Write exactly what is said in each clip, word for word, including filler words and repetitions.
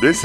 This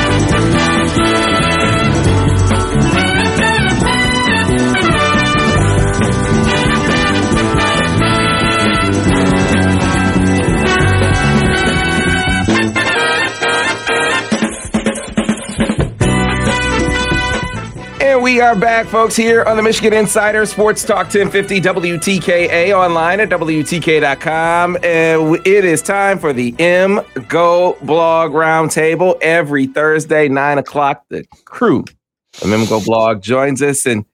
We are back, folks, here on the Michigan Insider Sports Talk ten fifty W T K A, online at W T K A dot com. And it is time for the M Go Blog Roundtable every Thursday, nine o'clock. The crew of M Go Blog joins us. And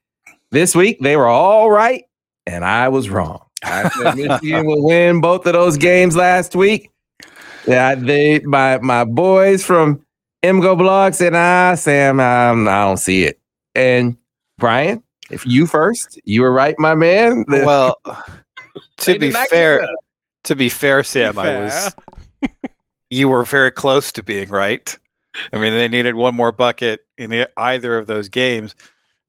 this week, they were all right, and I was wrong. I said Michigan will win both of those games last week. Yeah, they my, my boys from M Go Blog said, nah, Sam, um, I don't see it. And Brian, if you first, you were right, my man. The- well, to be fair, to be fair, Sam, be fair. I was. You were very close to being right. I mean, they needed one more bucket in the, either of those games.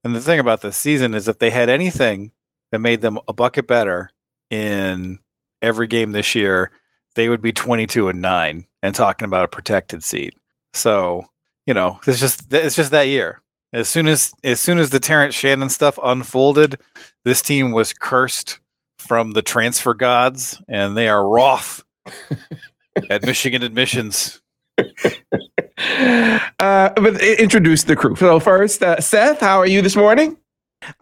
And the thing about the season is, if they had anything that made them a bucket better in every game this year, they would be twenty-two and nine and talking about a protected seed. So, you know, it's just it's just that year. As soon as as soon as the Terrence Shannon stuff unfolded, this team was cursed from the transfer gods, and they are wroth at Michigan admissions. Uh, but introduce the crew. So first, uh, Seth, how are you this morning?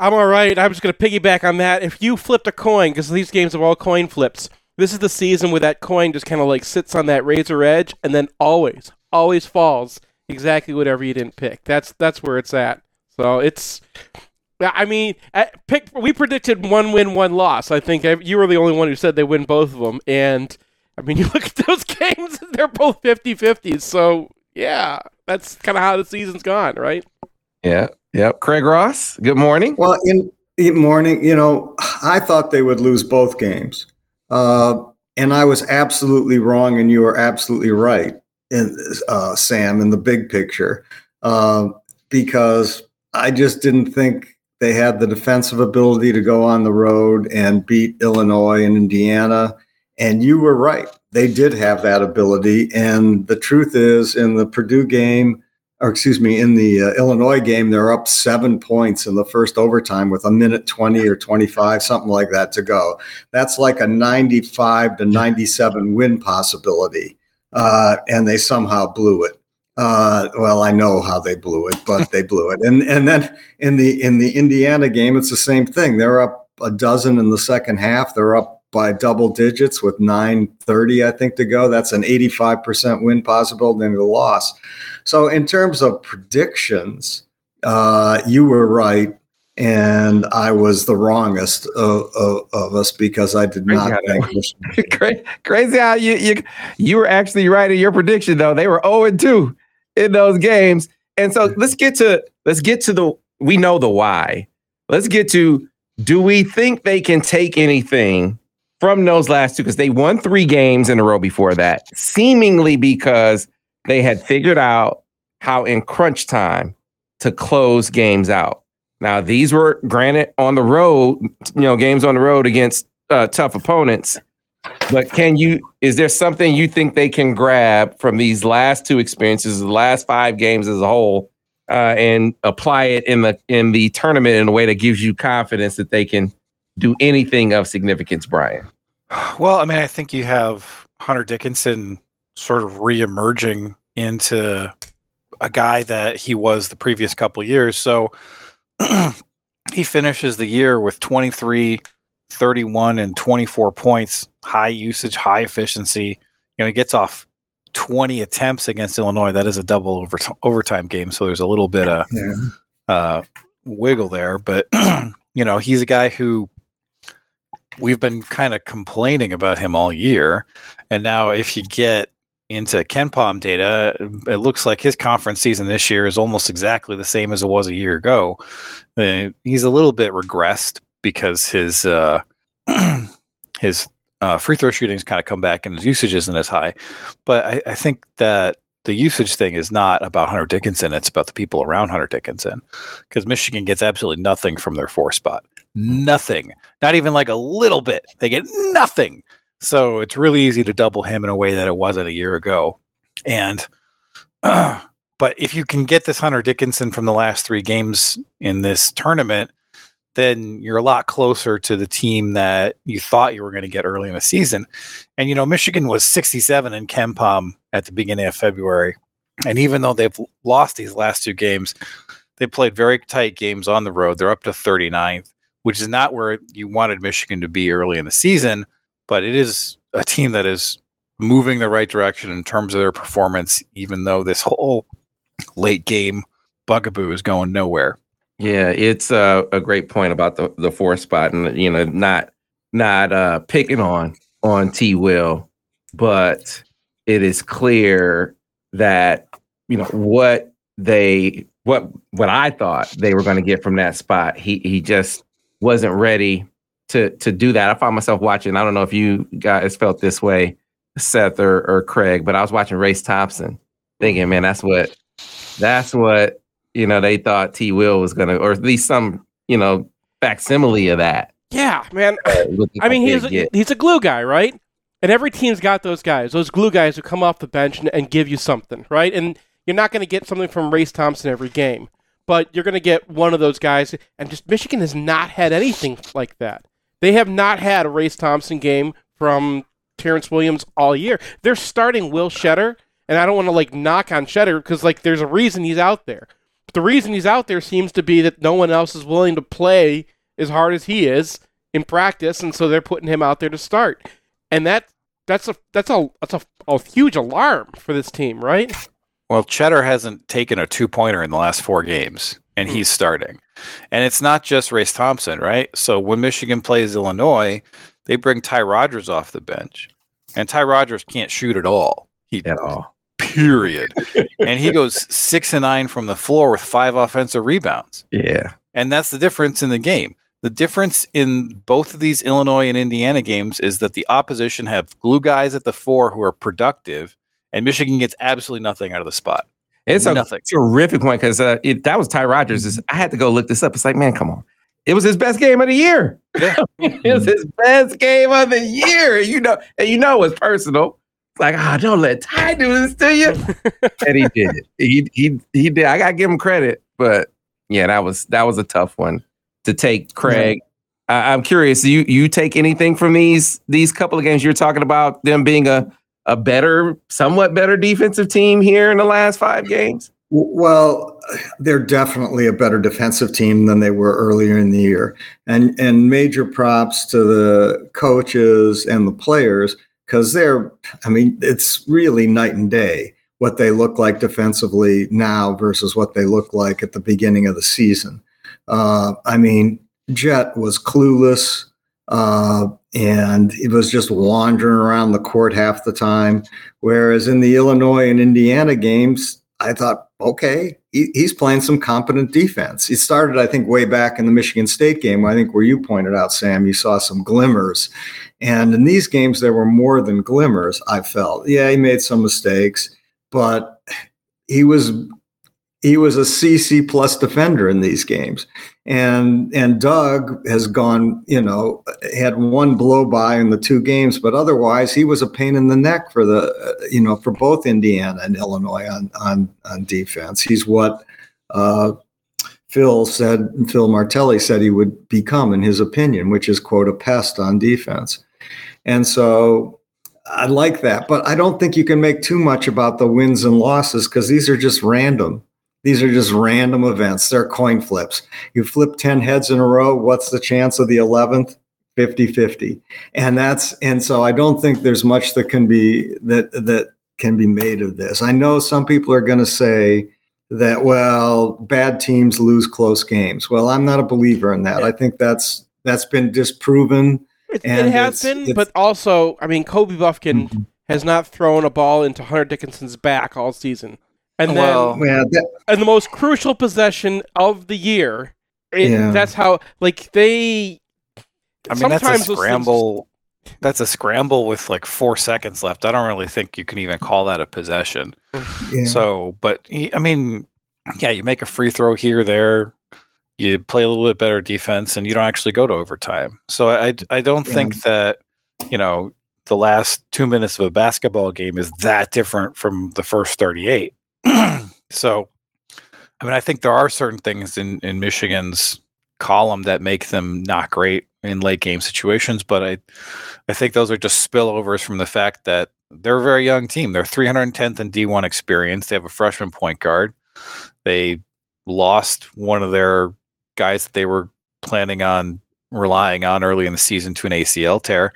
I'm all right. I'm just going to piggyback on that. If you flipped a coin, because these games are all coin flips, this is the season where that coin just kind of like sits on that razor edge and then always, always falls. Exactly whatever you didn't pick. That's that's where it's at. So it's, I mean, at pick. We predicted one win, one loss. I think you were the only one who said they win both of them. And, I mean, you look at those games, they're both fifty-fifty. So, yeah, that's kind of how the season's gone, right? Yeah, yeah. Craig Ross, good morning. Well, in, in morning, you know, I thought they would lose both games. Uh, and I was absolutely wrong, and you were absolutely right. In, uh, Sam, in the big picture, uh, because I just didn't think they had the defensive ability to go on the road and beat Illinois and Indiana. And you were right. They did have that ability. And the truth is, in the Purdue game, or excuse me, in the uh, Illinois game, they're up seven points in the first overtime with a minute twenty or twenty-five, something like that to go. That's like a ninety-five to ninety-seven win possibility. Uh, and they somehow blew it. Uh, well, I know how they blew it, but they blew it. And and then in the in the Indiana game, it's the same thing. They're up a dozen in the second half. They're up by double digits with nine thirty, I think, to go. That's an eighty-five percent win possibility and a loss. So in terms of predictions, uh, you were right, and I was the wrongest of, of, of us because I did crazy not think this. Crazy, crazy how you, you you were actually right in your prediction, though. They were oh and two in those games. And so let's get to let's get to the we know the why. Let's get to, do we think they can take anything from those last two? Because they won three games in a row before that, seemingly because they had figured out how in crunch time to close games out. Now, these were, granted, on the road, you know, games on the road against uh, tough opponents. But can you, is there something you think they can grab from these last two experiences, the last five games as a whole, uh, and apply it in the in the tournament in a way that gives you confidence that they can do anything of significance, Brian? Well, I mean, I think you have Hunter Dickinson sort of reemerging into a guy that he was the previous couple years. So, he finishes the year with twenty-three, thirty-one, and twenty-four points, high usage, high efficiency. You know, he gets off twenty attempts against Illinois. That is a double over- overtime game, so there's a little bit of yeah. uh, wiggle there, but you know, he's a guy who we've been kind of complaining about him all year. And now if you get into Ken Pom data, it looks like his conference season this year is almost exactly the same as it was a year ago. Uh, he's a little bit regressed because his, uh, his uh, free throw shooting's kind of come back and his usage isn't as high. But I, I think that the usage thing is not about Hunter Dickinson. It's about the people around Hunter Dickinson, because Michigan gets absolutely nothing from their four spot. Nothing. Not even like a little bit. They get nothing. So it's really easy to double him in a way that it wasn't a year ago. And, uh, but if you can get this Hunter Dickinson from the last three games in this tournament, then you're a lot closer to the team that you thought you were going to get early in the season. And, you know, Michigan was sixty-seven in Ken Pom at the beginning of February. And even though they've lost these last two games, they played very tight games on the road. They're up to thirty-ninth, which is not where you wanted Michigan to be early in the season. But it is a team that is moving the right direction in terms of their performance, even though this whole late game bugaboo is going nowhere. Yeah, it's uh, a great point about the, the fourth spot, and you know, not not uh, picking on on T. Will, but it is clear that you know what they what what I thought they were going to get from that spot. He he just wasn't ready to to do that. I found myself watching, I don't know if you guys felt this way, Seth or, or Craig, but I was watching Race Thompson thinking, man, that's what, that's what, you know, they thought T. Will was going to, or at least some, you know, facsimile of that. Yeah, man. I mean, he's a, he's a glue guy, right? And every team's got those guys, those glue guys who come off the bench and, and give you something, right? And you're not going to get something from Race Thompson every game, but you're going to get one of those guys. And just Michigan has not had anything like that. They have not had a Race Thompson game from Terrence Williams all year. They're starting Will Shetter, and I don't want to like knock on Shetter because like there's a reason he's out there. But the reason he's out there seems to be that no one else is willing to play as hard as he is in practice, and so they're putting him out there to start. And that that's a that's a that's a, a huge alarm for this team, right? Well, Shetter hasn't taken a two-pointer in the last four games, and he's starting. And it's not just Race Thompson, right? So when Michigan plays Illinois, they bring Ty Rogers off the bench. And Ty Rogers can't shoot at all. He, at all. Period. And he goes six and nine from the floor with five offensive rebounds. Yeah. And that's the difference in the game. The difference in both of these Illinois and Indiana games is that the opposition have glue guys at the four who are productive, and Michigan gets absolutely nothing out of the spot. It's Nothing. a terrific point because uh, that was Ty Rogers. I had to go look this up. It's like, man, come on. It was his best game of the year. Yeah. It was his best game of the year. You know, and you know it's personal. Like, ah, oh, don't let Ty do this to you. And he did it. He he he did. I gotta give him credit, but yeah, that was that was a tough one to take, Craig. Mm-hmm. Uh, I'm curious. Do you you take anything from these these couple of games you're talking about? Them being a a better, somewhat better defensive team here in the last five games? Well, they're definitely a better defensive team than they were earlier in the year. And and major props to the coaches and the players, because they're, I mean, it's really night and day what they look like defensively now versus what they look like at the beginning of the season. Uh, I mean, Jet was clueless. Uh, and it was just wandering around the court half the time. Whereas in the Illinois and Indiana games, I thought, okay, he, he's playing some competent defense. It started, I think, way back in the Michigan State game, I think where you pointed out, Sam, you saw some glimmers. And in these games, there were more than glimmers, I felt. Yeah, he made some mistakes, but he was he was a C C plus defender in these games. And and Doug has gone, you know, had one blow by in the two games, but otherwise he was a pain in the neck for the, uh, you know, for both Indiana and Illinois on on, on defense. He's what uh, Phil said, Phil Martelli said he would become, in his opinion, which is, quote, a pest on defense. And so I like that, but I don't think you can make too much about the wins and losses because these are just random. These are just random events. They're coin flips. You flip ten heads in a row. What's the chance of the eleventh? fifty-fifty. And that's, and so I don't think there's much that can be, that, that can be made of this. I know some people are going to say, that, well, bad teams lose close games. Well, I'm not a believer in that. I think that's that's been disproven. It, and it has it's, been, it's, but also, I mean, Kobe Bufkin mm-hmm. has not thrown a ball into Hunter Dickinson's back all season. And well, then, yeah, that, and the most crucial possession of the year, it, yeah. that's how, like, they... I mean, that's a scramble. Just... That's a scramble with, like, four seconds left. I don't really think you can even call that a possession. Yeah. So, but, I mean, yeah, you make a free throw here, there. You play a little bit better defense, and you don't actually go to overtime. So I, I don't yeah. think that, you know, the last two minutes of a basketball game is that different from the first thirty-eight. So, I mean, I think there are certain things in, in Michigan's column that make them not great in late game situations, but I, I think those are just spillovers from the fact that they're a very young team. They're three hundred tenth in D one experience. They have a freshman point guard. They lost one of their guys that they were planning on relying on early in the season to an A C L tear.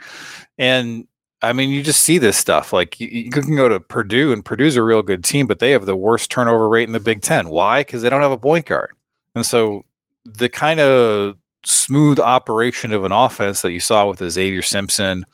And I mean, you just see this stuff. Like, you, you can go to Purdue, and Purdue's a real good team, but they have the worst turnover rate in the Big Ten. Why? Because they don't have a point guard. And so the kind of smooth operation of an offense that you saw with a Xavier Simpson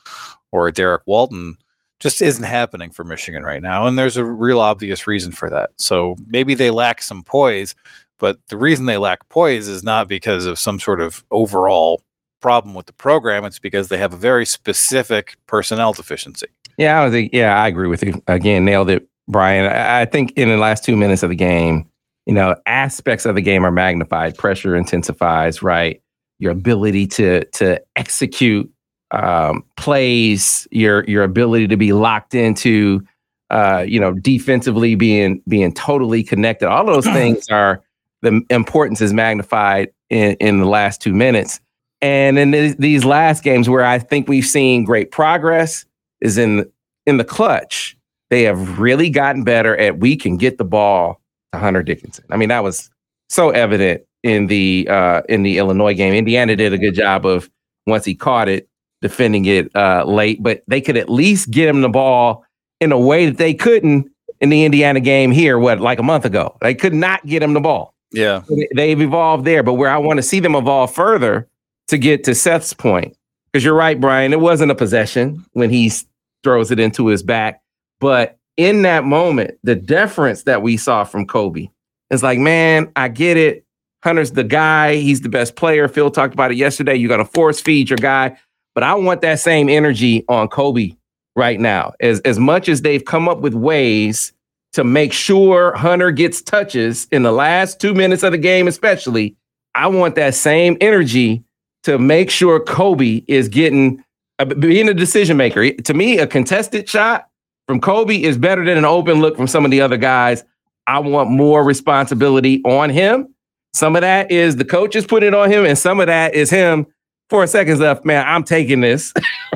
or a Derek Walton just isn't happening for Michigan right now. And there's a real obvious reason for that. So maybe they lack some poise, but the reason they lack poise is not because of some sort of overall problem with the program. It's because they have a very specific personnel deficiency. Yeah, I think, yeah, I agree with you. Again, nailed it, Brian. I, I think in the last two minutes of the game, you know, aspects of the game are magnified. Pressure intensifies, right? Your ability to to execute um, plays, your your ability to be locked into, uh, you know, defensively being being totally connected. All those things are, the importance is magnified in, in the last two minutes. And in th- these last games where I think we've seen great progress is in in the clutch. They have really gotten better at, we can get the ball to Hunter Dickinson. I mean, that was so evident in the uh, in the Illinois game. Indiana did a good job of, once he caught it, defending it uh, late, but they could at least get him the ball in a way that they couldn't in the Indiana game here, what, like a month ago. They could not get him the ball. Yeah. They've evolved there, but where I want to see them evolve further, to get to Seth's point, because you're right, Brian, it wasn't a possession when he throws it into his back. But in that moment, the deference that we saw from Kobe is like, man, I get it. Hunter's the guy. He's the best player. Phil talked about it yesterday. You're going to force feed your guy. But I want that same energy on Kobe right now. As, as much as they've come up with ways to make sure Hunter gets touches in the last two minutes of the game, especially, I want that same energy to make sure Kobe is getting, uh, being a decision maker. To me, a contested shot from Kobe is better than an open look from some of the other guys. I want more responsibility on him. Some of that is the coaches put it on him, and some of that is him, four seconds left, man, I'm taking this,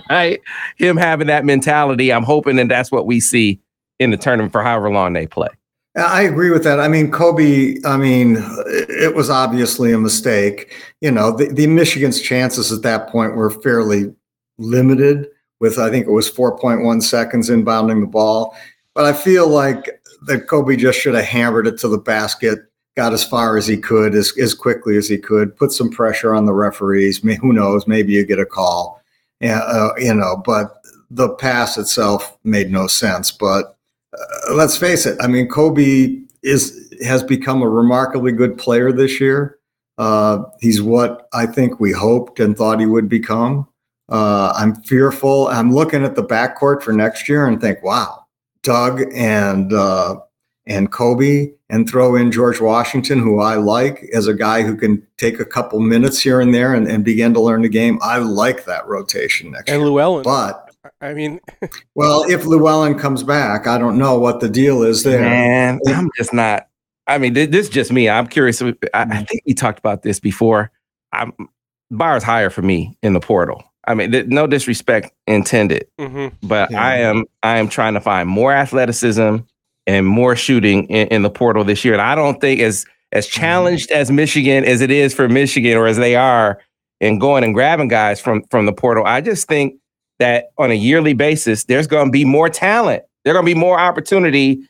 right? Him having that mentality. I'm hoping that that's what we see in the tournament for however long they play. I agree with that. I mean, Kobe, I mean, it was obviously a mistake. You know, the, the Michigan's chances at that point were fairly limited with, I think it was four point one seconds inbounding the ball. But I feel like that Kobe just should have hammered it to the basket, got as far as he could, as, as quickly as he could, put some pressure on the referees. I mean, who knows? Maybe you get a call, uh, you know, but the pass itself made no sense. But Uh, let's face it. I mean, Kobe is has become a remarkably good player this year. Uh, he's what I think we hoped and thought he would become. Uh, I'm fearful. I'm looking at the backcourt for next year and think, wow, Doug and uh, and Kobe, and throw in George Washington, who I like as a guy who can take a couple minutes here and there and, and begin to learn the game. I like that rotation next and year. And Llewellyn. But I mean, well, if Llewellyn comes back, I don't know what the deal is there. Man, I'm just not. I mean, this is just me. I'm curious. I, I think we talked about this before. I'm bar's higher for me in the portal. I mean, th- no disrespect intended, mm-hmm. but yeah. I am. I am trying to find more athleticism and more shooting in, in the portal this year. And I don't think as as challenged as Michigan as it is for Michigan, or as they are in going and grabbing guys from from the portal. I just think that on a yearly basis, there's going to be more talent. There's going to be more opportunity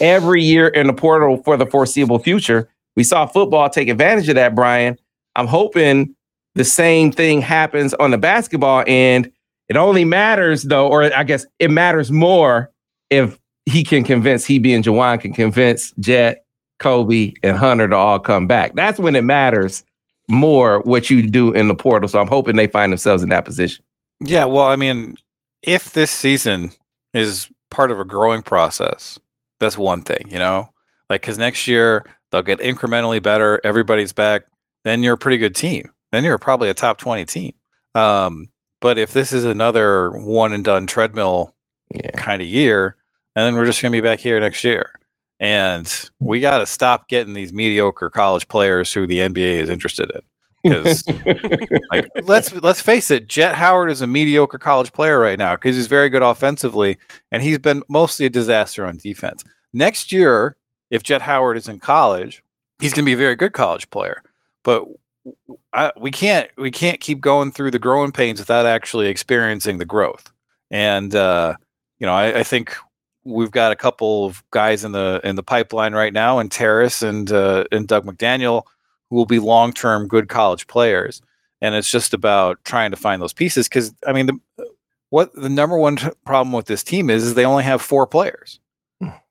every year in the portal for the foreseeable future. We saw football take advantage of that, Brian. I'm hoping the same thing happens on the basketball end. It only matters, though, or I guess it matters more if he can convince, he being Juwan, can convince Jet, Kobe, and Hunter to all come back. That's when it matters more what you do in the portal. So I'm hoping they find themselves in that position. Yeah, well, I mean, if this season is part of a growing process, that's one thing, you know? Like, because next year they'll get incrementally better, everybody's back, then you're a pretty good team. Then you're probably a top twenty team. Um, but if this is another one and done treadmill yeah. kind of year, and then we're just going to be back here next year. And we got to stop getting these mediocre college players who the N B A is interested in. Because like, let's let's face it, Jet Howard is a mediocre college player right now because he's very good offensively, and he's been mostly a disaster on defense. Next year, if Jet Howard is in college, he's going to be a very good college player. But I, we can't we can't keep going through the growing pains without actually experiencing the growth. And uh, you know, I, I think we've got a couple of guys in the in the pipeline right now, and Terrace and uh, and Doug McDaniel, who will be long term good college players. And it's just about trying to find those pieces, because I mean, the, what the number one t- problem with this team is is they only have four players.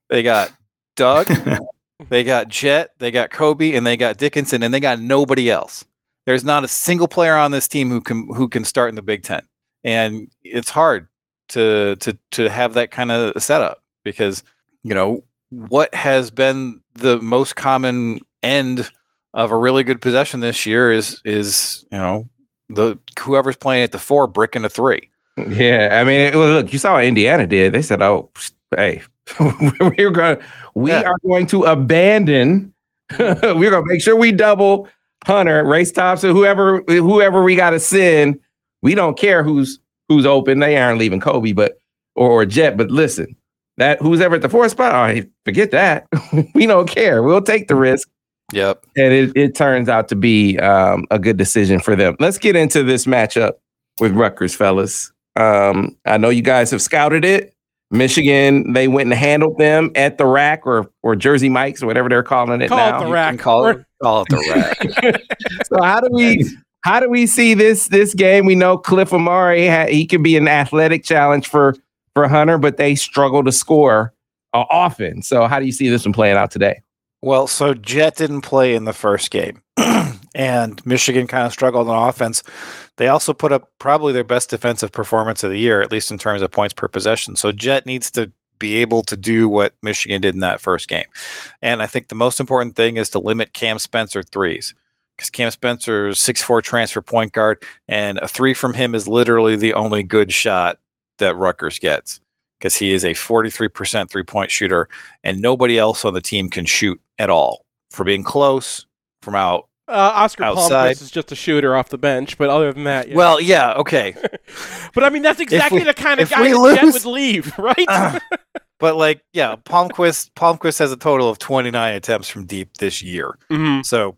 They got Doug. They got Jet, they got Kobe, and they got Dickinson, and they got nobody else. There's not a single player on this team who can who can start in the Big Ten, and it's hard to to to have that kind of setup because you know what has been the most common end of a really good possession this year is is you know the whoever's playing at the four bricking a three. Yeah, I mean, it, look, you saw what Indiana did. They said, "Oh, hey." we're going we yeah. are going to abandon we're going to make sure we double Hunter, Race Thompson, whoever whoever we got to send. We don't care who's who's open. They aren't leaving Kobe but or, or Jet, but listen, that who's ever at the fourth spot, all right, forget that. We don't care. We'll take the risk. Yep. And it, it turns out to be um, a good decision for them. Let's get into this matchup with Rutgers, fellas. Um, I know you guys have scouted it. Michigan, they went and handled them at the rack or or Jersey Mike's or whatever they're calling it call now. It the rack. Call it, call it the rack. So how do we how do we see this this game? We know Cliff Amari had, he could be an athletic challenge for for Hunter, but they struggle to score uh, often. So how do you see this one playing out today? Well, so Jet didn't play in the first game, and Michigan kind of struggled on offense. They also put up probably their best defensive performance of the year, at least in terms of points per possession. So Jet needs to be able to do what Michigan did in that first game. And I think the most important thing is to limit Cam Spencer threes, because Cam Spencer's six foot four transfer point guard, and a three from him is literally the only good shot that Rutgers gets, because he is a forty-three percent three-point shooter, and nobody else on the team can shoot at all. For being close, from out uh, Oscar Palmquist is just a shooter off the bench, but other than that... Yeah. Well, yeah, okay. But, I mean, that's exactly we, the kind of guy that Jet would leave, right? uh, but, like, yeah, Palmquist, Palmquist has a total of twenty-nine attempts from deep this year. Mm-hmm. So,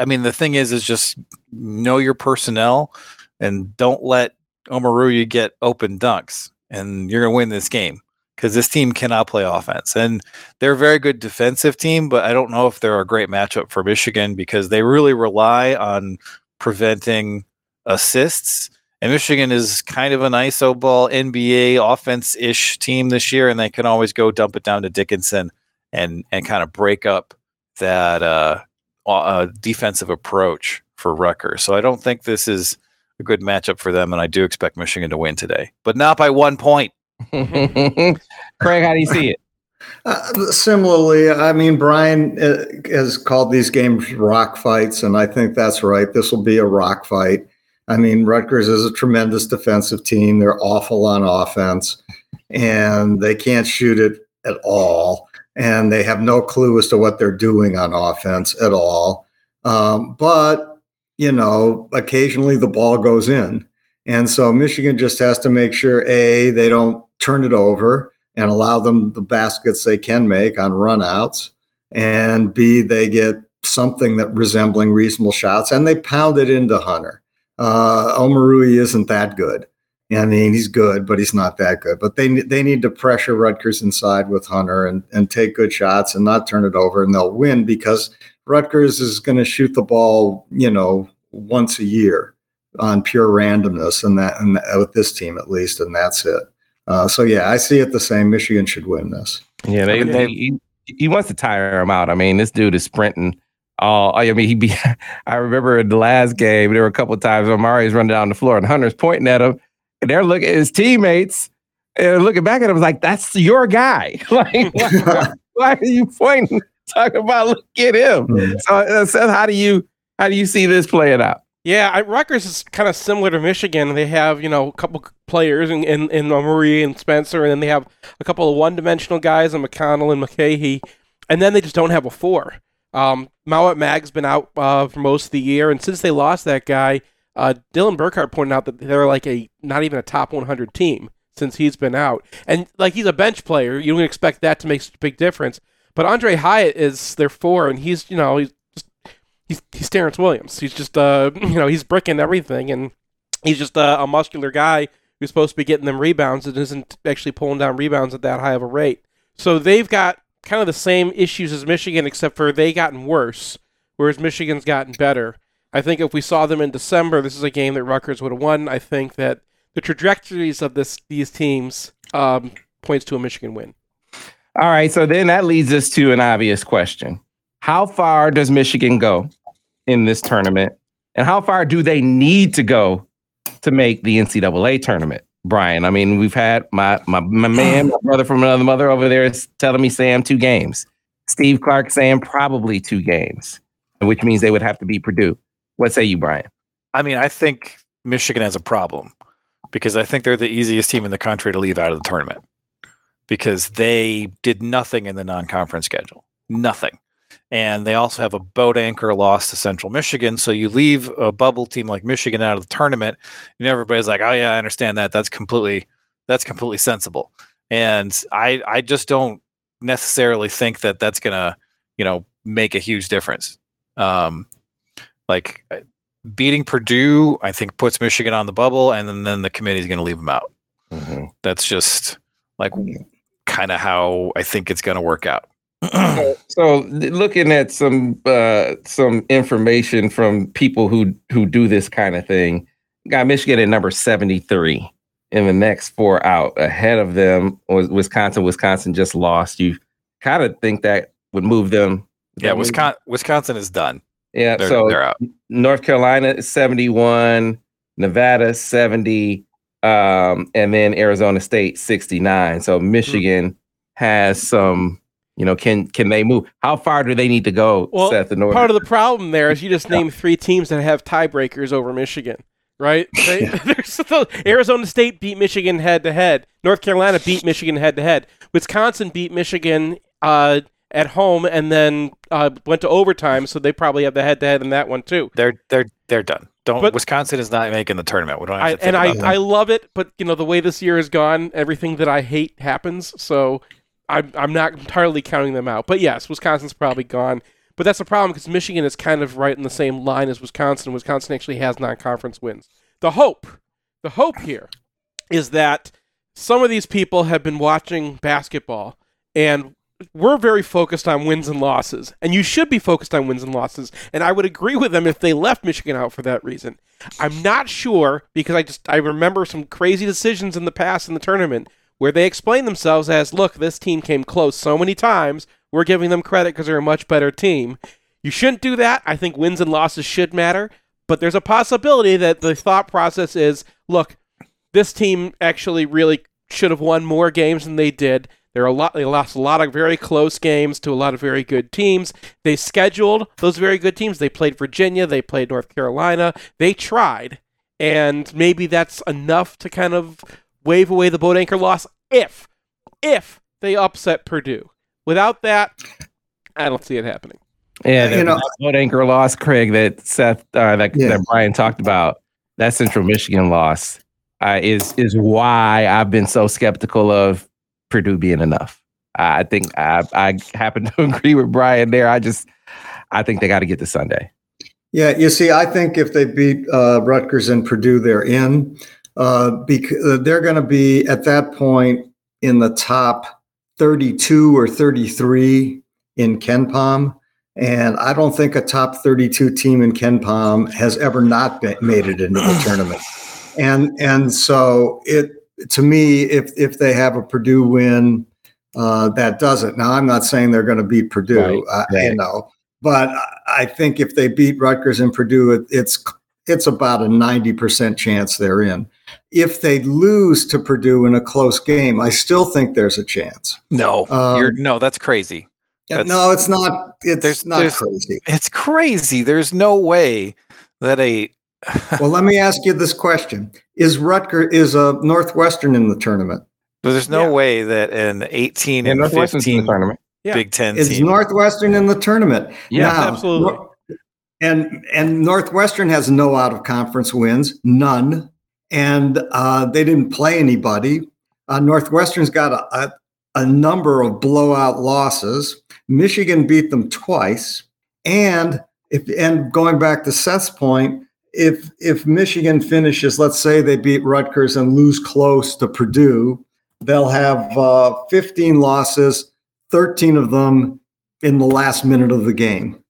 I mean, the thing is, is just know your personnel and don't let Omaruyi get open dunks. And you're going to win this game because this team cannot play offense. And they're a very good defensive team, but I don't know if they're a great matchup for Michigan because they really rely on preventing assists. And Michigan is kind of an I S O ball N B A offense-ish team this year, and they can always go dump it down to Dickinson and and kind of break up that uh, uh, defensive approach for Rutgers. So I don't think this is a good matchup for them, and I do expect Michigan to win today, but not by one point. Craig, how do you see it? Uh, similarly, I mean, Brian uh, has called these games rock fights, and I think that's right. This will be a rock fight. I mean, Rutgers is a tremendous defensive team. They're awful on offense, and they can't shoot it at all, and they have no clue as to what they're doing on offense at all. Um, but you know, occasionally the ball goes in. And so Michigan just has to make sure, A, they don't turn it over and allow them the baskets they can make on runouts, and B, they get something that resembling reasonable shots, and they pound it into Hunter. Uh, Omaruyi isn't that good. I mean, he's good, but he's not that good. But they they need to pressure Rutgers inside with Hunter and, and take good shots and not turn it over, and they'll win because Rutgers is going to shoot the ball, you know, once a year on pure randomness, and that and with this team at least, and that's it. Uh, so, yeah, I see it the same. Michigan should win this. Yeah, they, I mean, they, he, he wants to tire him out. I mean, this dude is sprinting. Uh, I mean, he be, I remember in the last game, there were a couple of times Omari's running down the floor and Hunter's pointing at him. And they're looking at his teammates and looking back at him like, that's your guy. Like, why, why are you pointing, talking about, look at him? Mm-hmm. So, uh, Seth, how do you how do you see this playing out? Yeah, I, Rutgers is kind of similar to Michigan. They have, you know, a couple players in, in, in Murray and Spencer, and then they have a couple of one-dimensional guys in McConnell and McCahee, and then they just don't have a four. Um, Mowat Mag's been out uh, for most of the year, and since they lost that guy, uh, Dylan Burkhart pointed out that they're like a not even a top one hundred team since he's been out. And, like, he's a bench player. You don't expect that to make such a big difference. But Andre Hyatt is their four, and he's, you know, he's He's, he's Terrence Williams. He's just, uh, you know, he's bricking everything, and he's just uh, a muscular guy who's supposed to be getting them rebounds and isn't actually pulling down rebounds at that high of a rate. So they've got kind of the same issues as Michigan, except for they've gotten worse, whereas Michigan's gotten better. I think if we saw them in December, this is a game that Rutgers would have won. I think that the trajectories of this these teams um, points to a Michigan win. All right, so then that leads us to an obvious question. How far does Michigan go in this tournament, and how far do they need to go to make the N C double A tournament, Brian? I mean, we've had my my, my man, my brother from another mother over there is telling me, Sam, two games. Steve Clark saying probably two games, which means they would have to beat Purdue. What say you, Brian? I mean, I think Michigan has a problem because I think they're the easiest team in the country to leave out of the tournament because they did nothing in the non-conference schedule. Nothing. And they also have a boat anchor loss to Central Michigan. So you leave a bubble team like Michigan out of the tournament, and everybody's like, oh, yeah, I understand that. That's completely that's completely sensible. And I I just don't necessarily think that that's going to, you know, make a huge difference. Um, like beating Purdue, I think, puts Michigan on the bubble, and then, then the committee is going to leave them out. Mm-hmm. That's just like kind of how I think it's going to work out. So, so looking at some uh, some information from people who who do this kind of thing, got Michigan at number seventy-three in the next four out. Ahead of them was Wisconsin. Wisconsin just lost. You kind of think that would move them. Yeah, Wisconsin Wisconsin is done. Yeah, they're, so they're out. North Carolina is seventy-one, Nevada seventy, um, and then Arizona State sixty-nine. So Michigan hmm. has some. You know, can can they move? How far do they need to go, well, Seth? In order? Part of the problem there is you just named three teams that have tiebreakers over Michigan, right? They, still, Arizona State beat Michigan head-to-head. North Carolina beat Michigan head-to-head. Wisconsin beat Michigan uh, at home and then uh, went to overtime, so they probably have the head-to-head in that one too. They're they're they're done. Don't but, Wisconsin is not making the tournament. We don't have to think I, and about I, I love it, but you know the way this year has gone, everything that I hate happens. So. I'm I'm not entirely counting them out. But yes, Wisconsin's probably gone. But that's a problem because Michigan is kind of right in the same line as Wisconsin. Wisconsin actually has non-conference wins. The hope, the hope here is that some of these people have been watching basketball, and we're very focused on wins and losses. And you should be focused on wins and losses. And I would agree with them if they left Michigan out for that reason. I'm not sure because I just I remember some crazy decisions in the past in the tournament where they explain themselves as, look, this team came close so many times, we're giving them credit because they're a much better team. You shouldn't do that. I think wins and losses should matter, but there's a possibility that the thought process is, look, this team actually really should have won more games than they did. There are a lot, they lost a lot of very close games to a lot of very good teams. They scheduled those very good teams. They played Virginia. They played North Carolina. They tried, and maybe that's enough to kind of wave away the boat anchor loss if, if they upset Purdue. Without that, I don't see it happening. Yeah, the you know, boat anchor loss, Craig, that Seth, uh, that, yeah. that Brian talked about, that Central Michigan loss uh, is is why I've been so skeptical of Purdue being enough. Uh, I think I, I happen to agree with Brian there. I just, I think they got to get to Sunday. Yeah, you see, I think if they beat uh, Rutgers and Purdue, they're in. uh, because they're going to be at that point in the top thirty-two or thirty-three in Ken Pom. And I don't think a top thirty-two team in Ken Pom has ever not been, made it into the tournament. And and so it to me, if if they have a Purdue win, uh, that does it. Now, I'm not saying they're going to beat Purdue, right, uh, right. you know, but I think if they beat Rutgers and Purdue, it, it's it's about a ninety percent chance they're in. If they lose to Purdue in a close game, I still think there's a chance. No, um, you're, no, that's crazy. That's, no, it's not. It's there's, not there's, crazy. It's crazy. There's no way that a. Well, let me ask you this question: Is Rutgers is a Northwestern in the tournament? But there's no yeah. way that an eighteen yeah, and fifteen in the tournament. Yeah. Big Ten is team. Northwestern in the tournament. Yeah, now, absolutely. And and Northwestern has no out of conference wins, none, and uh, they didn't play anybody. Uh, Northwestern's got a, a, a number of blowout losses. Michigan beat them twice, and if and going back to Seth's point, if if Michigan finishes, let's say they beat Rutgers and lose close to Purdue, they'll have uh, fifteen losses, thirteen of them in the last minute of the game.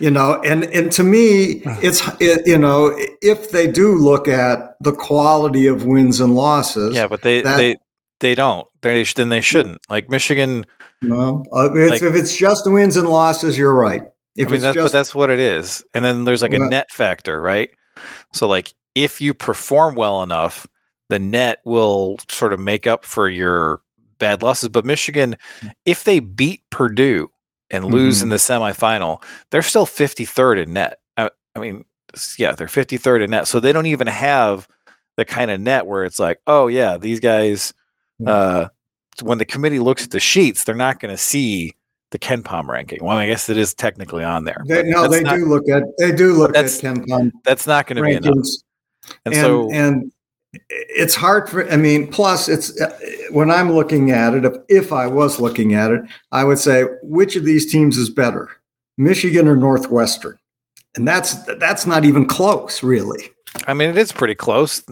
You know, and and to me, it's it, you know, if they do look at the quality of wins and losses, yeah, but they that, they they don't, they then they shouldn't like Michigan. No, uh, it's, like, if it's just wins and losses, you're right. If I mean, it's that's, just, but that's what it is. And then there's like a well, net factor, right? So like if you perform well enough, the net will sort of make up for your bad losses. But Michigan, if they beat Purdue and lose mm-hmm. in the semifinal, they're still fifty-third in net. I, I mean, yeah, they're fifty-third in net. So they don't even have the kind of net where it's like, oh yeah, these guys, uh, when the committee looks at the sheets, they're not going to see the Ken Pom ranking. Well, I guess it is technically on there. They, no, they not, do look at they do look at Ken Pom. That's not going to be enough. And, and so, and it's hard for. I mean, plus it's when I'm looking at it. If, if I was looking at it, I would say which of these teams is better, Michigan or Northwestern, and that's that's not even close, really. I mean, it is pretty close.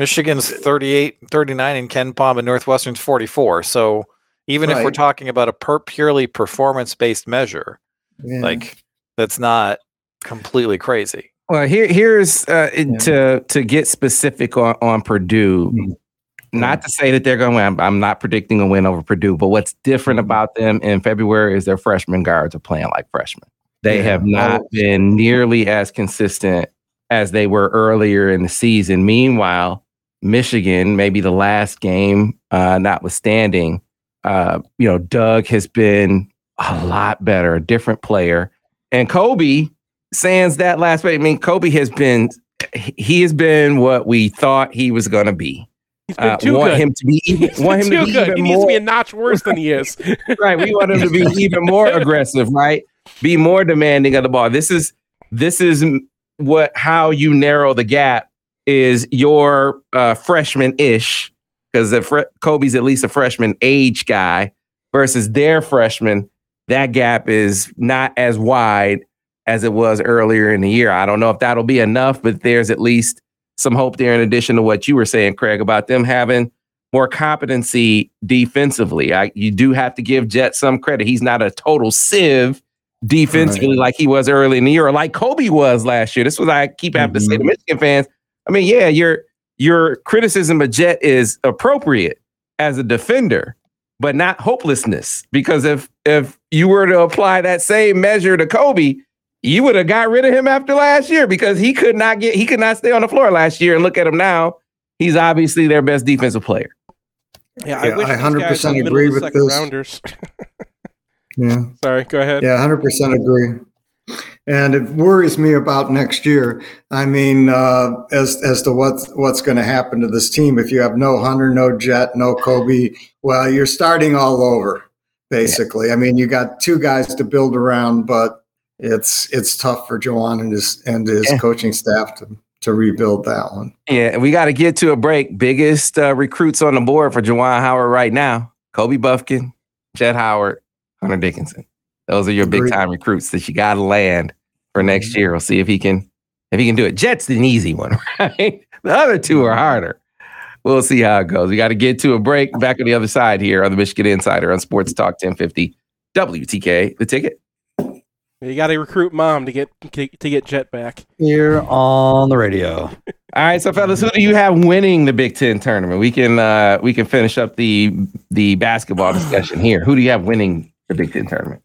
Michigan's thirty-eight, thirty-nine in Ken Pom, and Northwestern's forty-four. So even right. if we're talking about a per- purely performance-based measure, yeah. like that's not completely crazy. Well, here here's uh, yeah. to to get specific on, on Purdue. Mm-hmm. Not to say that they're going to win. I'm, I'm not predicting a win over Purdue, but what's different about them in February is their freshman guards are playing like freshmen. They yeah. have not oh. been nearly as consistent as they were earlier in the season. Meanwhile, Michigan, maybe the last game, uh, notwithstanding, uh, you know, Doug has been a lot better, a different player. And Kobe, sans that last play, I mean, Kobe has been, he has been what we thought he was going to be. He's been uh, too want good. Him to be even, want him too to be good. Even he needs more, to be a notch worse than he is. Right. We want him to be even more aggressive, right? Be more demanding of the ball. This is, this is what, how you narrow the gap is your uh, freshman-ish, because fre- Kobe's at least a freshman age guy versus their freshman. That gap is not as wide as it was earlier in the year. I don't know if that'll be enough, but there's at least some hope there in addition to what you were saying, Craig, about them having more competency defensively. I, you do have to give Jet some credit. He's not a total sieve defensively, right. like he was early in the year, or like Kobe was last year. This is what I keep having mm-hmm. to say to Michigan fans. I mean, yeah, your your criticism of Jet is appropriate as a defender, but not hopelessness. Because if if you were to apply that same measure to Kobe, you would have got rid of him after last year because he could not get he could not stay on the floor last year. And look at him now; he's obviously their best defensive player. Yeah, yeah I, wish I one hundred percent agree with this. Rounders. Yeah. Sorry, go ahead. Yeah, one hundred percent agree. And it worries me about next year. I mean, uh, as as to what, what's going to happen to this team. If you have no Hunter, no Jet, no Kobe, well, you're starting all over, basically. Yeah. I mean, you got two guys to build around, but it's it's tough for Juwan and his, and his yeah. coaching staff to, to rebuild that one. Yeah, and we got to get to a break. Biggest uh, recruits on the board for Juwan Howard right now, Kobe Bufkin, Jet Howard, Hunter Dickinson. Those are your big time recruits that you got to land for next year. We'll see if he can, if he can do it. Jet's an easy one, right? The other two are harder. We'll see how it goes. We got to get to a break. Back on the other side here on the Michigan Insider on Sports Talk ten fifty W T K, the ticket. You got to recruit mom to get to get Jet back here on the radio. All right, so fellas, who do you have winning the Big Ten tournament? We can uh, we can finish up the the basketball discussion here. Who do you have winning the Big Ten tournament?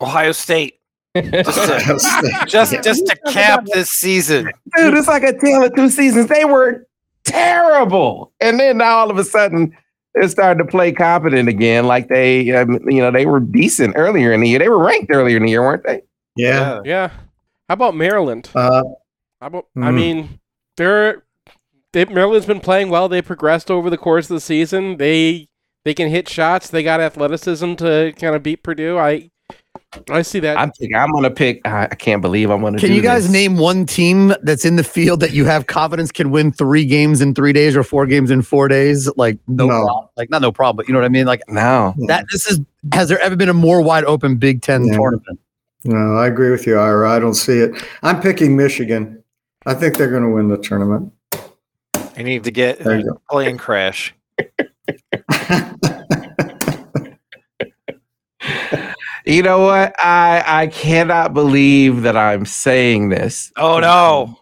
Ohio State. Just to, just, just to cap this season, dude. It's like a tale of two seasons. They were terrible, and then now all of a sudden they're starting to play competent again. Like they, um, you know, they were decent earlier in the year. They were ranked earlier in the year, weren't they? Yeah, yeah. yeah. How about Maryland? Uh, How about? Mm. I mean, they're they, Maryland's been playing well. They progressed over the course of the season. They they can hit shots. They got athleticism to kind of beat Purdue. I I see that. I'm thinking I'm gonna pick. I can't believe I'm gonna. Can do you guys this. name one team that's in the field that you have confidence can win three games in three days or four games in four days? Like no, no. problem. Like not no problem, but you know what I mean. Like no, that this is. Has there ever been a more wide open Big Ten yeah. tournament? No, I agree with you, Ira. I don't see it. I'm picking Michigan. I think they're going to win the tournament. I need to get a plane crash. You know what? I, I cannot believe that I'm saying this. Oh, no.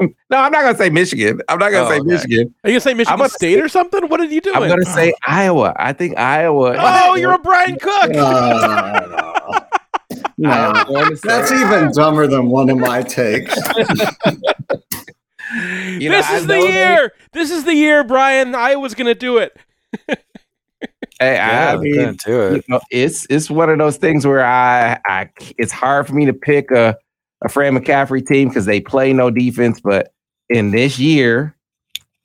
No, I'm not going to say Michigan. I'm not going to oh, say okay. Michigan. Are you going to say Michigan gonna State say, or something? What are you doing? I'm going to oh. say Iowa. I think Iowa. Oh, you're a Brian Cook. Uh, no, no. That's even dumber than one of my takes. you know, this is the year. They... This is the year, Brian. Iowa's going to do it. Hey, yeah, I mean, to it. You know, it's it's one of those things where I, I it's hard for me to pick a, a Fran McCaffrey team because they play no defense. But in this year,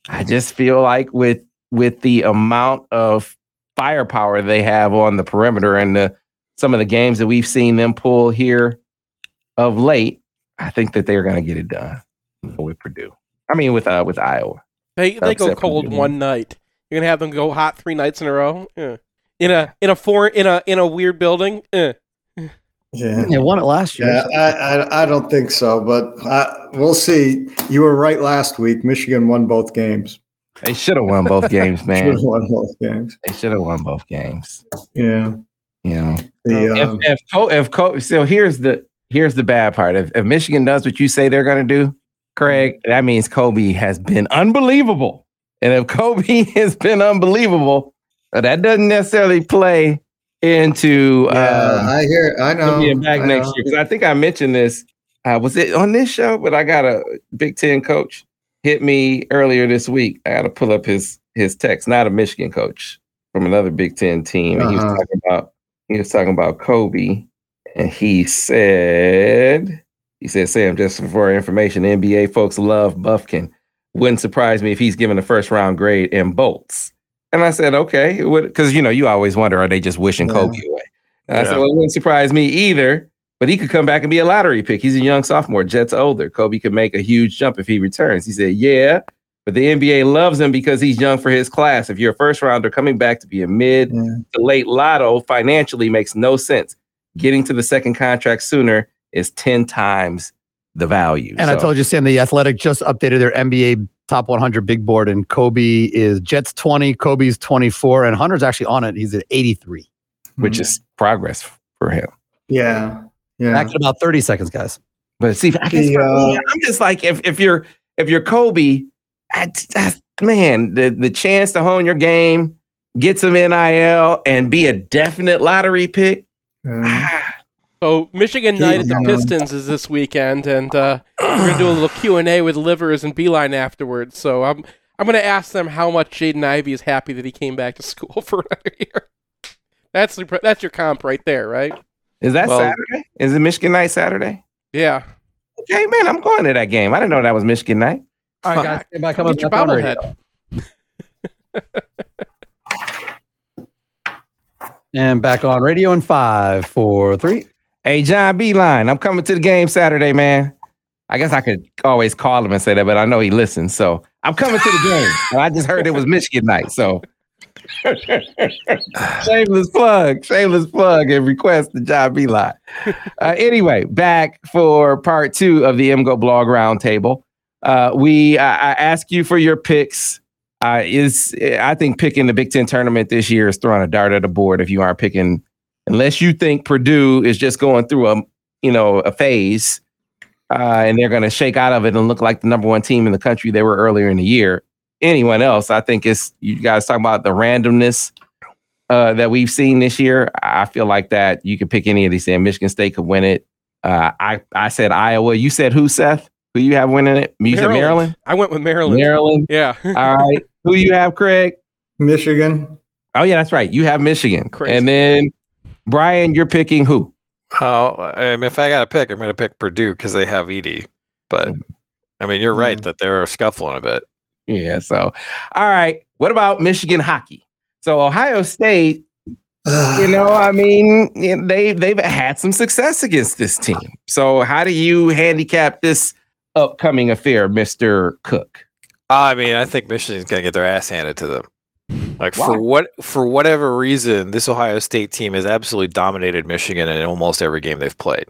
I just feel like with with the amount of firepower they have on the perimeter and the, some of the games that we've seen them pull here of late, I think that they're going to get it done with Purdue. I mean, with uh, with Iowa. They they go cold Purdue. One night. You're gonna have them go hot three nights in a row uh. in a in a four in a in a weird building. Uh. Yeah, they won it last year. Yeah, I, I I don't think so, but I, we'll see. You were right last week. Michigan won both games. They should have won both games, man. Should have won both games. They should have won both games. Yeah, you know. The, um, if if, Co- if Co- so, here's the here's the bad part. If if Michigan does what you say they're gonna do, Craig, that means Kobe has been unbelievable. And if Kobe has been unbelievable, that doesn't necessarily play into. Yeah, um, I hear. I know. Being back I next know. year, because I think I mentioned this. Uh, was it on this show? But I got a Big Ten coach hit me earlier this week. I got to pull up his his text. Not a Michigan coach from another Big Ten team. Uh-huh. And he was talking about he was talking about Kobe, and he said he said Sam, just for information, N B A folks love Bufkin. Wouldn't surprise me if he's given a first round grade in bolts. And I said, okay, because, you know, you always wonder, are they just wishing yeah. Kobe away? And yeah. I said, well, it wouldn't surprise me either, but he could come back and be a lottery pick. He's a young sophomore. Jet's older. Kobe could make a huge jump if he returns. He said, yeah, but the N B A loves him because he's young for his class. If you're a first rounder, coming back to be a mid yeah. to late lotto financially makes no sense. Getting to the second contract sooner is ten times the value. And so. I told you, Sam, the Athletic just updated their N B A top one hundred big board, and Kobe is Jet's twenty, Kobe's twenty-four, and Hunter's actually on it. He's at eighty-three. Mm-hmm. Which is progress for him. Yeah. Yeah. Back in about thirty seconds, guys. But see, I guess the, uh, me, I'm just like, if, if you're, if you're Kobe, I, I, man, the, the chance to hone your game, get some N I L, and be a definite lottery pick. Um, ah, So Michigan night at the Pistons is this weekend, and uh, we're gonna do a little Q and A with Livers and Beilein afterwards. So I'm I'm gonna ask them how much Jaden Ivey is happy that he came back to school for another year. That's the, that's your comp right there, right? Is that well, Saturday? Is it Michigan night Saturday? Yeah. Okay, man, I'm going to that game. I didn't know that was Michigan night. All right, guys, everybody come up your bobblehead. And back on radio in five, four, three. Hey, John Beilein, I'm coming to the game Saturday, man. I guess I could always call him and say that, but I know he listens. So I'm coming to the game. And I just heard it was Michigan night. So shameless plug, shameless plug and request to John Beilein. Uh, anyway, back for part two of the M Go Blog Roundtable. Uh, we I, I ask you for your picks. Uh, is I think picking the Big Ten tournament this year is throwing a dart at the board if you aren't picking, unless you think Purdue is just going through a you know a phase, uh, and they're going to shake out of it and look like the number one team in the country they were earlier in the year. Anyone else? I think it's you guys talking about the randomness uh, that we've seen this year. I feel like that you could pick any of these. And Michigan State could win it. Uh, I I said Iowa. You said who, Seth? Who you have winning it? You said Maryland? I went with Maryland. Maryland. Yeah. All right. Who you have, Craig? Michigan. Oh, yeah, that's right. You have Michigan. Crazy. And then, Brian, you're picking who? Oh, I mean, if I got to pick, I'm going to pick Purdue because they have Edie. But, I mean, you're right mm-hmm. that they're scuffling a bit. Yeah, so. All right. What about Michigan hockey? So, Ohio State, you know, I mean, they, they've had some success against this team. So, how do you handicap this upcoming affair, Mister Cook? I mean, I think Michigan's gonna get their ass handed to them. Like wow. for what for whatever reason, this Ohio State team has absolutely dominated Michigan in almost every game they've played.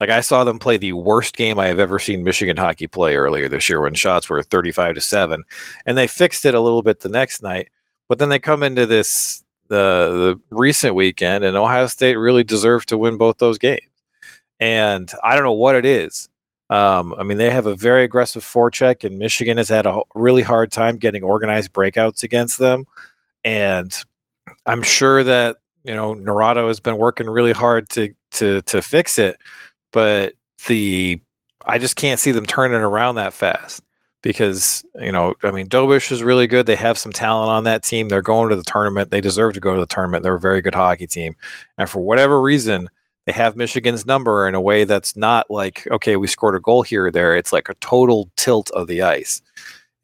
Like I saw them play the worst game I have ever seen Michigan hockey play earlier this year when shots were thirty-five to seven, and they fixed it a little bit the next night. But then they come into this the the recent weekend, and Ohio State really deserved to win both those games. And I don't know what it is. Um, I mean, they have a very aggressive forecheck, and Michigan has had a really hard time getting organized breakouts against them. And I'm sure that, you know, Naurato has been working really hard to to to fix it, but the I just can't see them turning around that fast because, you know, I mean, Dobeš is really good. They have some talent on that team. They're going to the tournament. They deserve to go to the tournament. They're a very good hockey team. And for whatever reason, they have Michigan's number in a way that's not like, okay, we scored a goal here or there. It's like a total tilt of the ice.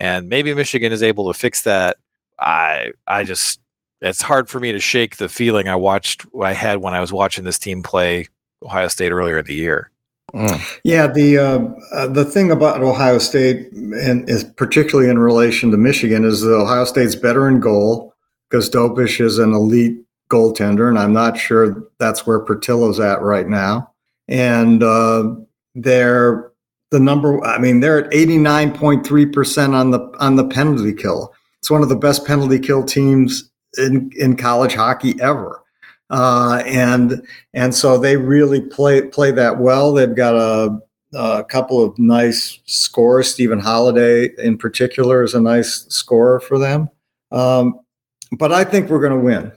And maybe Michigan is able to fix that. I I just, it's hard for me to shake the feeling I watched, I had when I was watching this team play Ohio State earlier in the year. Mm. Yeah, the uh, uh, the thing about Ohio State, and is particularly in relation to Michigan, is that Ohio State's better in goal because Dobeš is an elite goaltender, and I'm not sure that's where Portillo's at right now. And uh, they're the number. I mean, they're at eighty-nine point three percent on the on the penalty kill. It's one of the best penalty kill teams in, in college hockey ever. Uh, and and so they really play play that well. They've got a, a couple of nice scores. Stephen Halliday, in particular, is a nice scorer for them. Um, but I think we're going to win.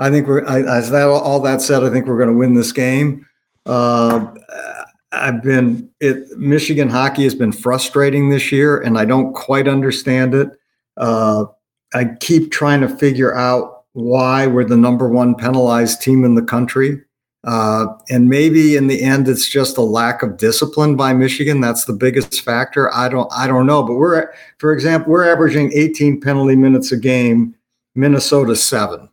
I think we're, I, as that, all that said, I think we're going to win this game. Uh, I've been, it, Michigan hockey has been frustrating this year, and I don't quite understand it. Uh, I keep trying to figure out why we're the number one penalized team in the country. Uh, and maybe in the end, it's just a lack of discipline by Michigan. That's the biggest factor. I don't, I don't know, but we're, for example, we're averaging eighteen penalty minutes a game, Minnesota seven.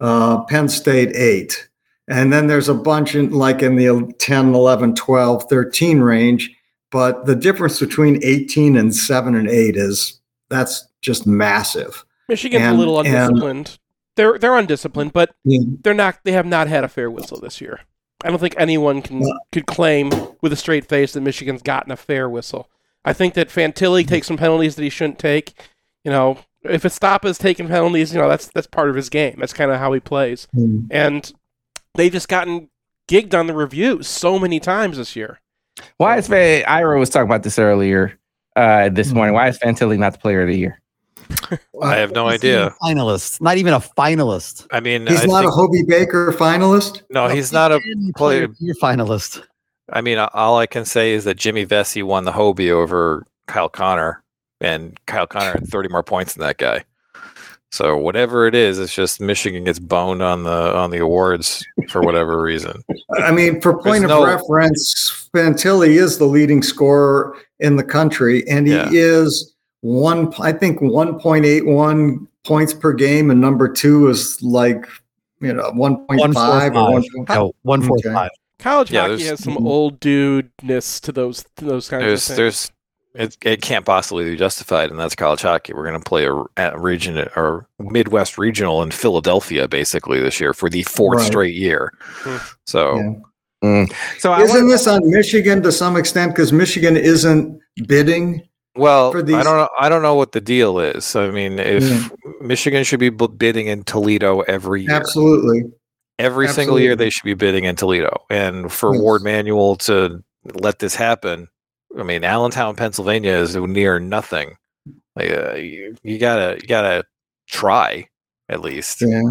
Uh, Penn State eight. And then there's a bunch in like in the ten, eleven, twelve, thirteen range. But the difference between eighteen and seven and eight is that's just massive. Michigan's and, a little undisciplined. And, they're they're undisciplined, but yeah. they're not they have not had a fair whistle this year. I don't think anyone can yeah. could claim with a straight face that Michigan's gotten a fair whistle. I think that Fantilli takes some penalties that he shouldn't take, you know. If Estapa's taking penalties, you know, that's that's part of his game. That's kind of how he plays. Mm. And they've just gotten gigged on the reviews so many times this year. Why is Fantilli, Ira was talking about this earlier uh, this mm. morning. Why is Fantilli not the player of the year? I have no idea. Finalist, not even a finalist. I mean, he's I not think, a Hobie Baker finalist. No, no he's not a player. You're finalist. I mean, all I can say is that Jimmy Vesey won the Hobie over Kyle Connor. And Kyle Connor had thirty more points than that guy. So whatever it is, it's just Michigan gets boned on the on the awards for whatever reason. I mean, for point There's of no... reference, Fantilli is the leading scorer in the country, and he yeah. is one. I think one point eight one points per game, and number two is like you know one point five or one point five. No, okay. College yeah, hockey has some old dude-ness to those to those kinds there's, of things. There's, It it can't possibly be justified, and that's college hockey. We're going to play a, a region or Midwest regional in Philadelphia basically this year for the fourth right. straight year. Mm. So, yeah. mm. so isn't I wanna, this on Michigan to some extent because Michigan isn't bidding Well, for these- I don't know. I don't know what the deal is. I mean, if mm. Michigan should be bidding in Toledo every year, absolutely, every absolutely. single year they should be bidding in Toledo, and for yes. Warde Manuel to let this happen, I mean, Allentown, Pennsylvania is near nothing. Like uh, you, you gotta, you gotta try at least. Yeah,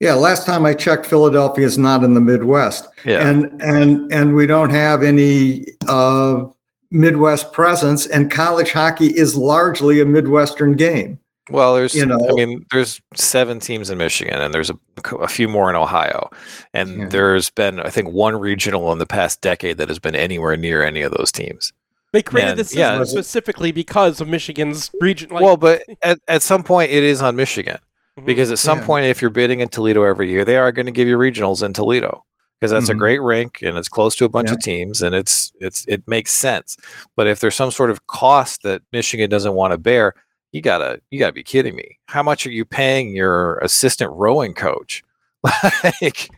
yeah. Last time I checked, Philadelphia is not in the Midwest, yeah. and and and we don't have any. Uh, Midwest presence, and college hockey is largely a Midwestern game. Well, there's, you know, I mean, there's seven teams in Michigan, and there's a, a few more in Ohio, and yeah. there's been, I think, one regional in the past decade that has been anywhere near any of those teams. They created and, this system yeah, specifically because of Michigan's region. Like- well, but at, at some point, it is on Michigan, mm-hmm. because at some yeah. point, if you're bidding in Toledo every year, they are going to give you regionals in Toledo. Because that's mm-hmm. a great rink, and it's close to a bunch yeah. of teams, and it's it's it makes sense. But if there's some sort of cost that Michigan doesn't want to bear, you gotta you gotta be kidding me. How much are you paying your assistant rowing coach? Like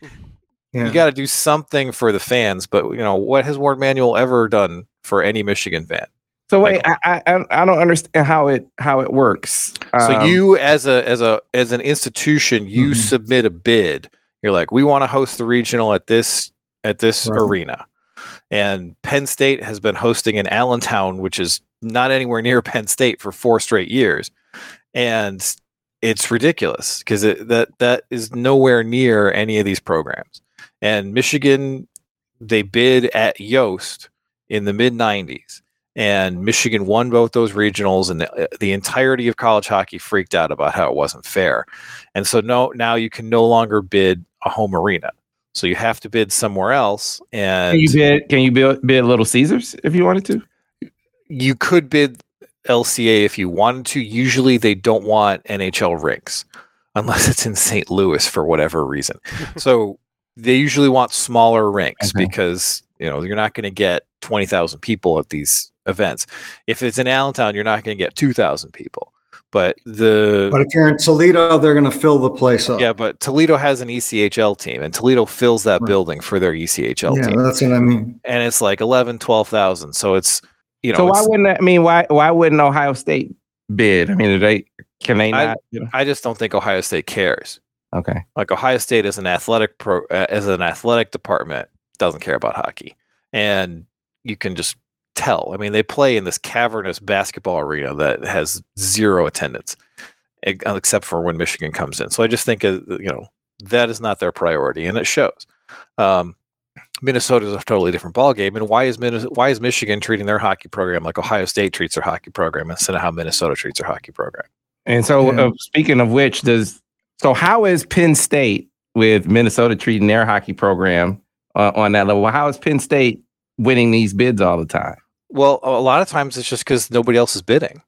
yeah. you gotta do something for the fans. But you know, what has Warde Manuel ever done for any Michigan fan? So wait, like, I, I I don't understand how it how it works. So um, you as a as a as an institution, you mm-hmm. submit a bid. You're like, we want to host the regional at this at this right. arena, and Penn State has been hosting in Allentown, which is not anywhere near Penn State, for four straight years, and it's ridiculous because it, that that is nowhere near any of these programs. And Michigan, they bid at Yost in the mid nineties, and Michigan won both those regionals, and the, the entirety of college hockey freaked out about how it wasn't fair, and so no, now you can no longer bid a home arena, so you have to bid somewhere else. And can you bid? Can you bid, bid Little Caesars if you wanted to? You could bid L C A if you wanted to. Usually, they don't want N H L rinks unless it's in Saint Louis for whatever reason. So they usually want smaller rinks okay. because you know you're not going to get twenty thousand people at these events. If it's in Allentown, you're not going to get two thousand people. But the but if you're in Toledo, they're going to fill the place up. Yeah, but Toledo has an E C H L team, and Toledo fills that right. building for their E C H L yeah, team. Yeah, that's what I mean. And it's like eleven, twelve thousand. So it's you know. So why wouldn't that I mean? Why why wouldn't Ohio State bid? I mean, do they can they not? I, you know? I just don't think Ohio State cares. Okay, like Ohio State is an athletic pro uh, as an athletic department doesn't care about hockey, and you can just. Tell. I mean, they play in this cavernous basketball arena that has zero attendance, except for when Michigan comes in. So I just think, you know, that is not their priority, and it shows. Um, Minnesota is a totally different ballgame, and why is Min- why is Michigan treating their hockey program like Ohio State treats their hockey program instead of how Minnesota treats their hockey program? And so, yeah. uh, speaking of which, does so how is Penn State with Minnesota treating their hockey program uh, on that level? How is Penn State winning these bids all the time? Well, a lot of times it's just because nobody else is bidding.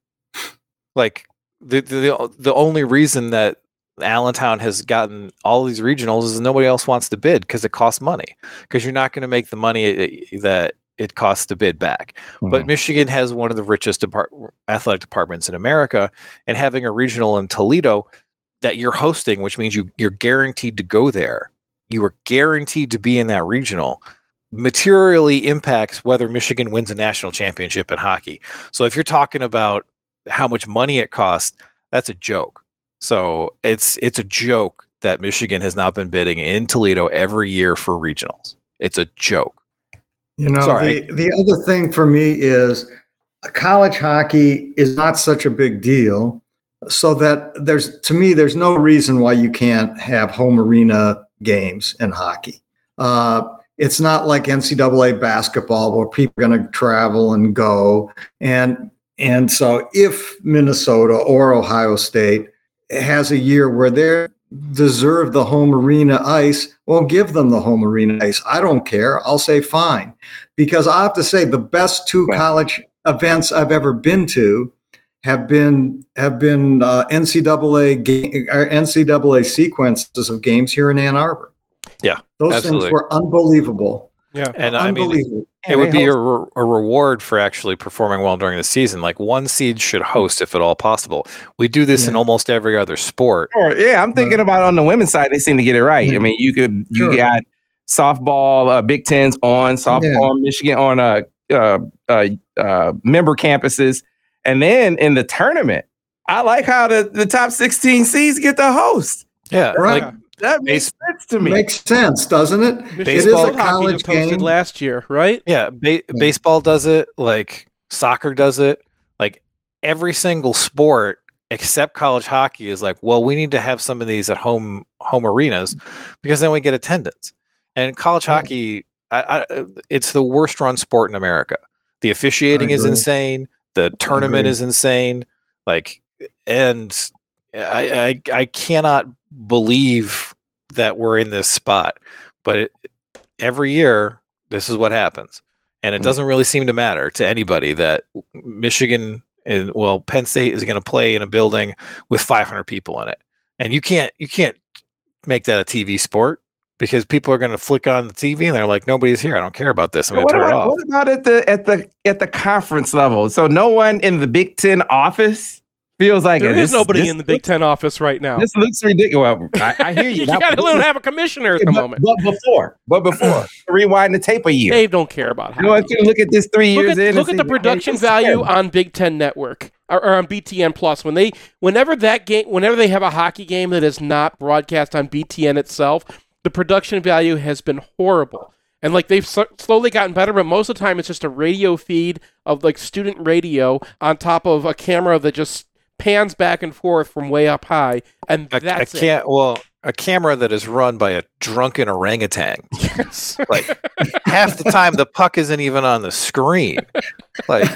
Like the, the the only reason that Allentown has gotten all these regionals is nobody else wants to bid because it costs money. Because you're not going to make the money that it costs to bid back. Mm-hmm. But Michigan has one of the richest depart- athletic departments in America, and having a regional in Toledo that you're hosting, which means you you're guaranteed to go there. You are guaranteed to be in that regional. Materially impacts whether Michigan wins a national championship in hockey. So if you're talking about how much money it costs, that's a joke. So it's it's a joke that Michigan has not been bidding in Toledo every year for regionals. It's a joke. You know, Sorry. the the other thing for me is college hockey is not such a big deal, so that there's to me there's no reason why you can't have home arena games in hockey. Uh, It's not like N C double A basketball where people are going to travel and go. And and so if Minnesota or Ohio State has a year where they deserve the home arena ice, well, give them the home arena ice. I don't care. I'll say fine. Because I have to say the best two college events I've ever been to have been have been uh, N C double A game, or N C double A sequences of games here in Ann Arbor. Yeah, those absolutely. Things were unbelievable. Yeah, and unbelievable. I mean, it, it would be a, re- a reward for actually performing well during the season. Like one seed should host if at all possible. We do this yeah. in almost every other sport. Sure. Yeah, I'm thinking about on the women's side, they seem to get it right. Yeah. I mean, you could you sure. got softball, uh, Big Ten's on softball, yeah. Michigan on uh, uh, uh, uh, member campuses. And then in the tournament, I like how the, the top sixteen seeds get to host. Yeah, right. Like, that makes base- sense to me. Makes sense, doesn't it? Baseball, it is a college game. Last year, right? Yeah, ba- baseball does it. Like soccer does it. Like every single sport except college hockey is like, well, we need to have some of these at home home arenas because then we get attendance. And college mm-hmm. hockey, I, I, it's the worst run sport in America. The officiating is insane. The tournament is insane. Like, and I, I I cannot believe that we're in this spot. But it, every year, this is what happens, and it doesn't really seem to matter to anybody that Michigan and well, Penn State is going to play in a building with five hundred people in it, and you can't you can't make that a T V sport. Because people are going to flick on the T V and they're like, nobody's here. I don't care about this. I'm going to turn about, it off. What about at the at the at the conference level? So no one in the Big Ten office feels like there it. is this, nobody this in the Big Ten office right now. This looks ridiculous. Well, I, I hear you. you got to have a commissioner at the but, moment. But before, but before, rewind the tape a year. They don't care about how. You know, you look at this three look years at, in. Look at the production like, value on Big Ten Network. Or on B T N Plus, when they whenever that game, whenever they have a hockey game that is not broadcast on B T N itself. The production value has been horrible. And, like, they've so- slowly gotten better, but most of the time it's just a radio feed of, like, student radio on top of a camera that just pans back and forth from way up high, and a, that's a can- it. Well, a camera that is run by a drunken orangutan. Yes. Like, half the time the puck isn't even on the screen. Like,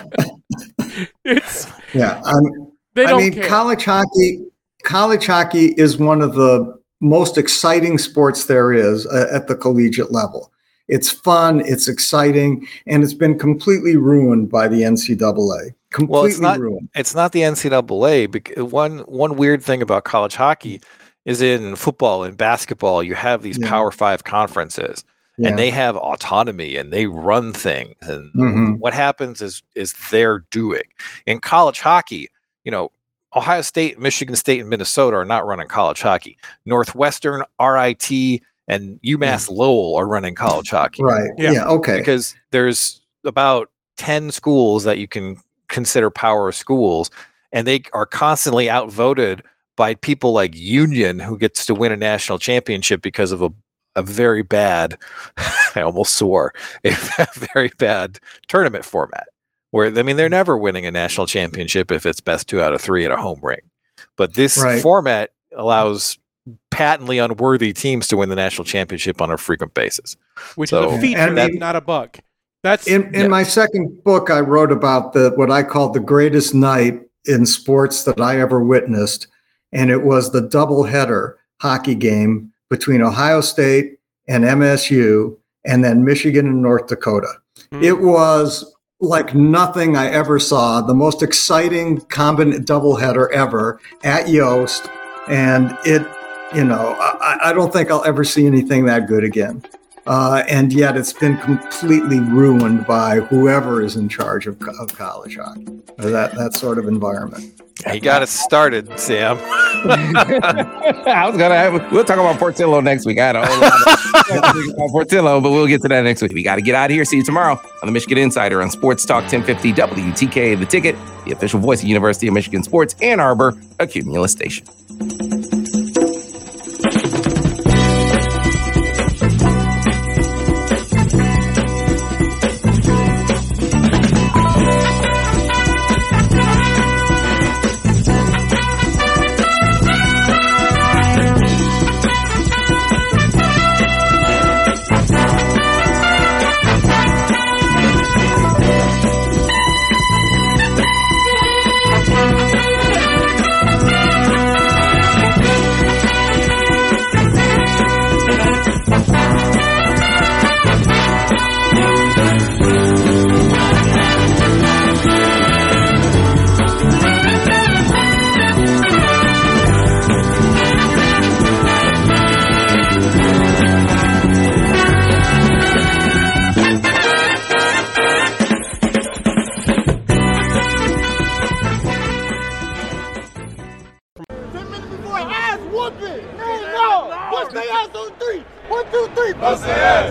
it's... Yeah, um, they don't I mean, care. college hockey, college hockey is one of the most exciting sports there is uh, at the collegiate level. It's fun, it's exciting, and it's been completely ruined by the N C double A. Completely well, it's not, ruined. It's not the N C double A. Because one one weird thing about college hockey is in football and basketball, you have these yeah. Power Five conferences, yeah. and they have autonomy and they run things. And mm-hmm. what happens is is their doing. In college hockey, you know. Ohio State, Michigan State, and Minnesota are not running college hockey. Northwestern, R I T, and UMass Lowell are running college hockey. Right. Yeah. yeah. Okay. Because there's about ten schools that you can consider power schools, and they are constantly outvoted by people like Union, who gets to win a national championship because of a, a very bad, I almost swore, a very bad tournament format. Where, I mean, they're never winning a national championship if it's best two out of three at a home ring. But this right. format allows patently unworthy teams to win the national championship on a frequent basis. Which so, is a feature, and I mean, not a bug. That's, in in yeah. my second book, I wrote about the what I called the greatest night in sports that I ever witnessed. And it was the doubleheader hockey game between Ohio State and M S U and then Michigan and North Dakota. Mm. It was... like nothing I ever saw, the most exciting combined doubleheader ever at Yost. And it, you know, I, I don't think I'll ever see anything that good again. Uh, and yet it's been completely ruined by whoever is in charge of, of college hockey, or that, that sort of environment. You got it started, Sam. I was gonna have. We'll talk about Portillo next week. I had a whole lot of Portillo, but we'll get to that next week. We got to get out of here. See you tomorrow on the Michigan Insider on Sports Talk ten fifty W T K A, the ticket, the official voice of University of Michigan Sports, Ann Arbor, a Cumulus station. What's the ass?